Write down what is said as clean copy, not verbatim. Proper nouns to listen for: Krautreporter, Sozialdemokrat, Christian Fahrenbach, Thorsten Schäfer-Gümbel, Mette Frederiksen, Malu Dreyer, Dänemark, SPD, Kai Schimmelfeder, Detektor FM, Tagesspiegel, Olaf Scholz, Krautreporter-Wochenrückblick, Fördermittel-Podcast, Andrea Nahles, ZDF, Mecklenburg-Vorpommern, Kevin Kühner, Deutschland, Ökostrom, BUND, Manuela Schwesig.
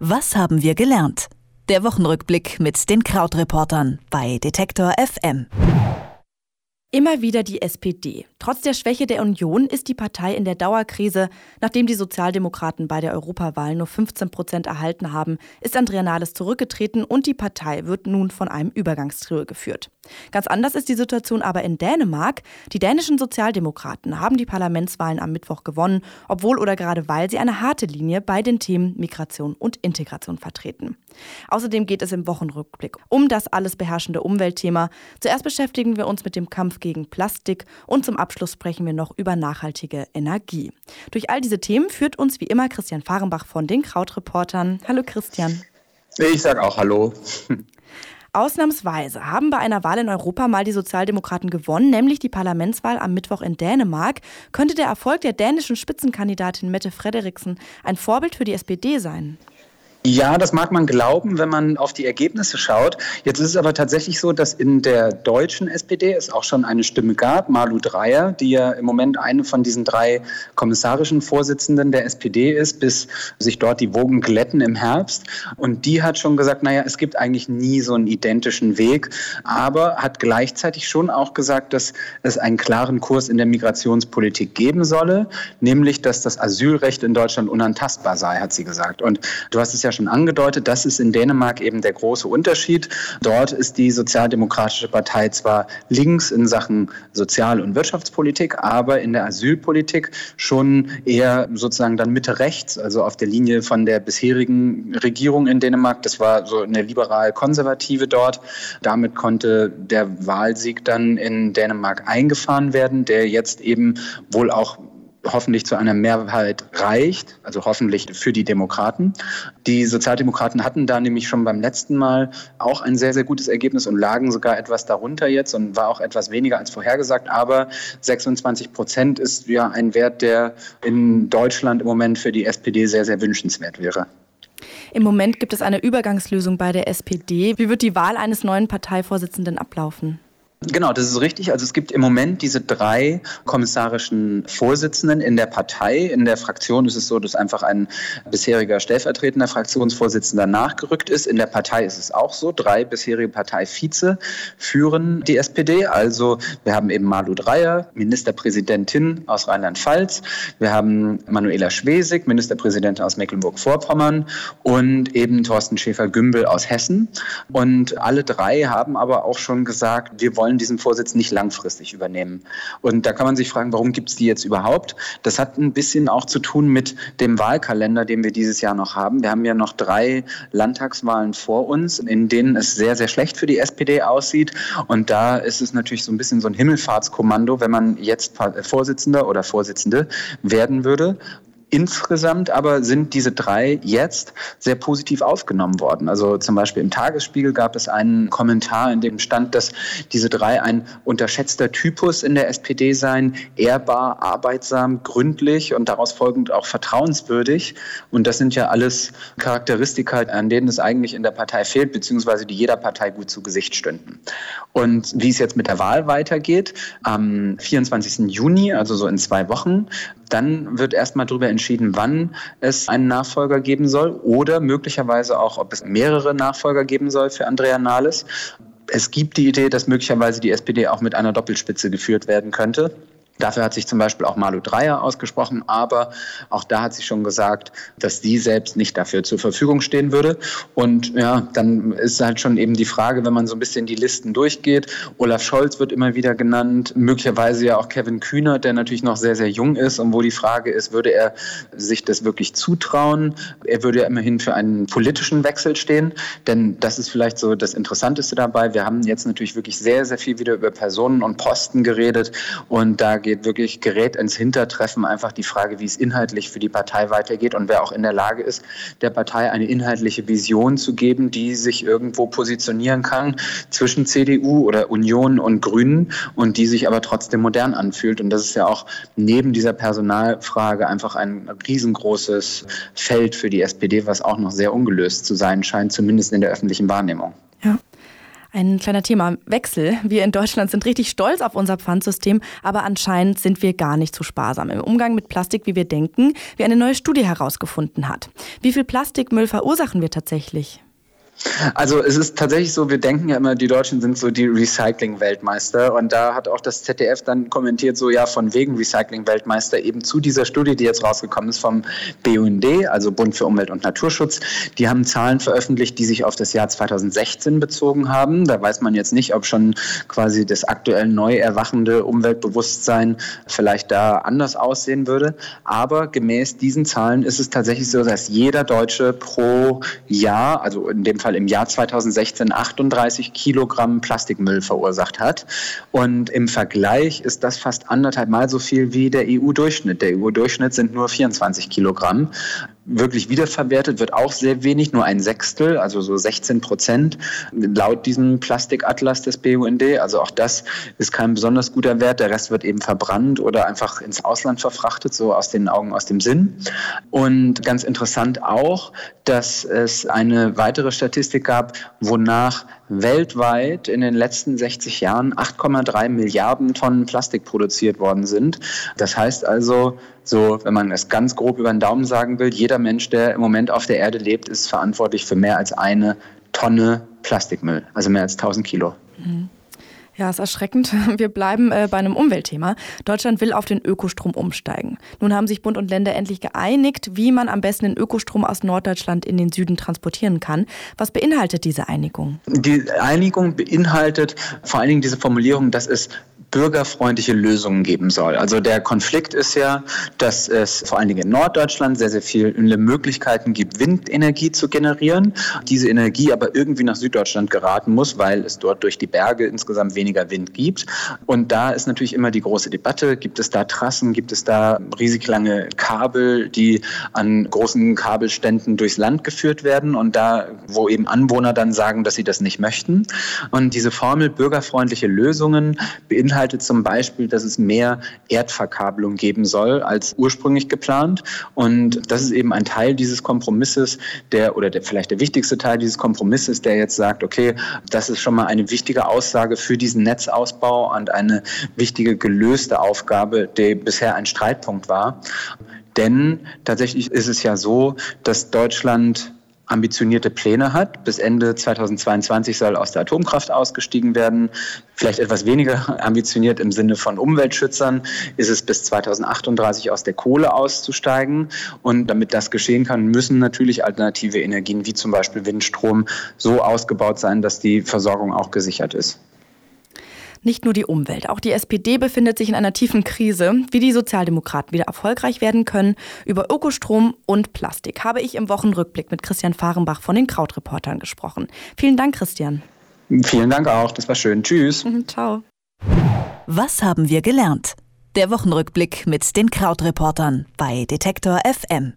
Was haben wir gelernt? Der Wochenrückblick mit den Krautreportern bei Detektor FM. Immer wieder die SPD. Trotz der Schwäche der Union ist die Partei in der Dauerkrise. Nachdem die Sozialdemokraten bei der Europawahl nur 15% erhalten haben, ist Andrea Nahles zurückgetreten und die Partei wird nun von einem Übergangstrio geführt. Ganz anders ist die Situation aber in Dänemark. Die dänischen Sozialdemokraten haben die Parlamentswahlen am Mittwoch gewonnen, obwohl oder gerade weil sie eine harte Linie bei den Themen Migration und Integration vertreten. Außerdem geht es im Wochenrückblick um das alles beherrschende Umweltthema. Zuerst beschäftigen wir uns mit dem Kampf gegen Plastik und zum Abschluss sprechen wir noch über nachhaltige Energie. Durch all diese Themen führt uns wie immer Christian Fahrenbach von den Krautreportern. Hallo Christian. Ich sag auch hallo. Ausnahmsweise haben bei einer Wahl in Europa mal die Sozialdemokraten gewonnen, nämlich die Parlamentswahl am Mittwoch in Dänemark. Könnte der Erfolg der dänischen Spitzenkandidatin Mette Frederiksen ein Vorbild für die SPD sein? Ja, das mag man glauben, wenn man auf die Ergebnisse schaut. Jetzt ist es aber tatsächlich so, dass in der deutschen SPD es auch schon eine Stimme gab, Malu Dreyer, die ja im Moment eine von diesen drei kommissarischen Vorsitzenden der SPD ist, bis sich dort die Wogen glätten im Herbst. Und die hat schon gesagt, es gibt eigentlich nie so einen identischen Weg, aber hat gleichzeitig schon auch gesagt, dass es einen klaren Kurs in der Migrationspolitik geben solle, nämlich, dass das Asylrecht in Deutschland unantastbar sei, hat sie gesagt. Und du hast es ja schon angedeutet, das ist in Dänemark eben der große Unterschied. Dort ist die Sozialdemokratische Partei zwar links in Sachen Sozial- und Wirtschaftspolitik, aber in der Asylpolitik schon eher sozusagen dann Mitte rechts, also auf der Linie von der bisherigen Regierung in Dänemark. Das war so eine liberal-konservative dort. Damit konnte der Wahlsieg dann in Dänemark eingefahren werden, der jetzt eben wohl auch hoffentlich zu einer Mehrheit reicht, also hoffentlich für die Demokraten. Die Sozialdemokraten hatten da nämlich schon beim letzten Mal auch ein sehr, sehr gutes Ergebnis und lagen sogar etwas darunter jetzt und war auch etwas weniger als vorhergesagt. Aber 26% ist ja ein Wert, der in Deutschland im Moment für die SPD sehr, sehr wünschenswert wäre. Im Moment gibt es eine Übergangslösung bei der SPD. Wie wird die Wahl eines neuen Parteivorsitzenden ablaufen? Genau, das ist richtig. Also es gibt im Moment diese drei kommissarischen Vorsitzenden in der Partei. In der Fraktion ist es so, dass einfach ein bisheriger stellvertretender Fraktionsvorsitzender nachgerückt ist. In der Partei ist es auch so. Drei bisherige Parteivize führen die SPD. Also wir haben eben Malu Dreyer, Ministerpräsidentin aus Rheinland-Pfalz. Wir haben Manuela Schwesig, Ministerpräsidentin aus Mecklenburg-Vorpommern und eben Thorsten Schäfer-Gümbel aus Hessen. Und alle drei haben aber auch schon gesagt, wir wollen diesen Vorsitz nicht langfristig übernehmen. Und da kann man sich fragen, warum gibt es die jetzt überhaupt? Das hat ein bisschen auch zu tun mit dem Wahlkalender, den wir dieses Jahr noch haben. Wir haben ja noch drei Landtagswahlen vor uns, in denen es sehr, sehr schlecht für die SPD aussieht. Und da ist es natürlich so ein bisschen so ein Himmelfahrtskommando, wenn man jetzt Vorsitzender oder Vorsitzende werden würde. Insgesamt aber sind diese drei jetzt sehr positiv aufgenommen worden. Also zum Beispiel im Tagesspiegel gab es einen Kommentar, in dem stand, dass diese drei ein unterschätzter Typus in der SPD seien, ehrbar, arbeitsam, gründlich und daraus folgend auch vertrauenswürdig. Und das sind ja alles Charakteristika, an denen es eigentlich in der Partei fehlt, beziehungsweise die jeder Partei gut zu Gesicht stünden. Und wie es jetzt mit der Wahl weitergeht, am 24. Juni, also so in 2 Wochen, dann wird erstmal darüber entschieden, wann es einen Nachfolger geben soll oder möglicherweise auch, ob es mehrere Nachfolger geben soll für Andrea Nahles. Es gibt die Idee, dass möglicherweise die SPD auch mit einer Doppelspitze geführt werden könnte. Dafür hat sich zum Beispiel auch Malu Dreyer ausgesprochen, aber auch da hat sie schon gesagt, dass sie selbst nicht dafür zur Verfügung stehen würde. Und ja, dann ist halt schon eben die Frage, wenn man so ein bisschen die Listen durchgeht. Olaf Scholz wird immer wieder genannt, möglicherweise ja auch Kevin Kühner, der natürlich noch sehr, sehr jung ist und wo die Frage ist, würde er sich das wirklich zutrauen? Er würde ja immerhin für einen politischen Wechsel stehen, denn das ist vielleicht so das Interessanteste dabei. Wir haben jetzt natürlich wirklich sehr, sehr viel wieder über Personen und Posten geredet und da gerät ins Hintertreffen einfach die Frage, wie es inhaltlich für die Partei weitergeht und wer auch in der Lage ist, der Partei eine inhaltliche Vision zu geben, die sich irgendwo positionieren kann zwischen CDU oder Union und Grünen und die sich aber trotzdem modern anfühlt. Und das ist ja auch neben dieser Personalfrage einfach ein riesengroßes Feld für die SPD, was auch noch sehr ungelöst zu sein scheint, zumindest in der öffentlichen Wahrnehmung. Ja. Ein kleiner Themawechsel. Wir in Deutschland sind richtig stolz auf unser Pfandsystem, aber anscheinend sind wir gar nicht so sparsam im Umgang mit Plastik, wie wir denken, wie eine neue Studie herausgefunden hat. Wie viel Plastikmüll verursachen wir tatsächlich? Also es ist tatsächlich so, wir denken ja immer, die Deutschen sind so die Recycling-Weltmeister, und da hat auch das ZDF dann kommentiert, so ja, von wegen Recycling-Weltmeister, eben zu dieser Studie, die jetzt rausgekommen ist vom BUND, also Bund für Umwelt und Naturschutz. Die haben Zahlen veröffentlicht, die sich auf das Jahr 2016 bezogen haben. Da weiß man jetzt nicht, ob schon quasi das aktuell neu erwachende Umweltbewusstsein vielleicht da anders aussehen würde, aber gemäß diesen Zahlen ist es tatsächlich so, dass jeder Deutsche pro Jahr, also in dem Fall im Jahr 2016 38 Kilogramm Plastikmüll verursacht hat. Und im Vergleich ist das fast 1,5 Mal so viel wie der EU-Durchschnitt. Der EU-Durchschnitt sind nur 24 Kilogramm. Wirklich wiederverwertet wird auch sehr wenig, nur ein Sechstel, also so 16% laut diesem Plastikatlas des BUND. Also auch das ist kein besonders guter Wert. Der Rest wird eben verbrannt oder einfach ins Ausland verfrachtet, so aus den Augen, aus dem Sinn. Und ganz interessant auch, dass es eine weitere Statistik gab, wonach weltweit in den letzten 60 Jahren 8,3 Milliarden Tonnen Plastik produziert worden sind. Das heißt also, so, wenn man es ganz grob über den Daumen sagen will, jeder Mensch, der im Moment auf der Erde lebt, ist verantwortlich für mehr als 1 Tonne Plastikmüll, also mehr als 1000 Kilo. Mhm. Ja, ist erschreckend. Wir bleiben bei einem Umweltthema. Deutschland will auf den Ökostrom umsteigen. Nun haben sich Bund und Länder endlich geeinigt, wie man am besten den Ökostrom aus Norddeutschland in den Süden transportieren kann. Was beinhaltet diese Einigung? Die Einigung beinhaltet vor allen Dingen diese Formulierung, dass es bürgerfreundliche Lösungen geben soll. Also der Konflikt ist ja, dass es vor allen Dingen in Norddeutschland sehr, sehr viele Möglichkeiten gibt, Windenergie zu generieren. Diese Energie aber irgendwie nach Süddeutschland geraten muss, weil es dort durch die Berge insgesamt weniger Wind gibt. Und da ist natürlich immer die große Debatte, gibt es da Trassen, gibt es da riesig lange Kabel, die an großen Kabelständen durchs Land geführt werden, und da, wo eben Anwohner dann sagen, dass sie das nicht möchten. Und diese Formel bürgerfreundliche Lösungen beinhaltet zum Beispiel, dass es mehr Erdverkabelung geben soll als ursprünglich geplant. Und das ist eben ein Teil dieses Kompromisses, vielleicht der wichtigste Teil dieses Kompromisses, der jetzt sagt, okay, das ist schon mal eine wichtige Aussage für diesen Netzausbau und eine wichtige gelöste Aufgabe, die bisher ein Streitpunkt war. Denn tatsächlich ist es ja so, dass Deutschland ambitionierte Pläne hat. Bis Ende 2022 soll aus der Atomkraft ausgestiegen werden. Vielleicht etwas weniger ambitioniert im Sinne von Umweltschützern ist es, bis 2038 aus der Kohle auszusteigen. Und damit das geschehen kann, müssen natürlich alternative Energien wie zum Beispiel Windstrom so ausgebaut sein, dass die Versorgung auch gesichert ist. Nicht nur die Umwelt, auch die SPD befindet sich in einer tiefen Krise. Wie die Sozialdemokraten wieder erfolgreich werden können über Ökostrom und Plastik, habe ich im Wochenrückblick mit Christian Fahrenbach von den Krautreportern gesprochen. Vielen Dank, Christian. Vielen Dank auch, das war schön. Tschüss. Ciao. Was haben wir gelernt? Der Wochenrückblick mit den Krautreportern bei Detektor FM.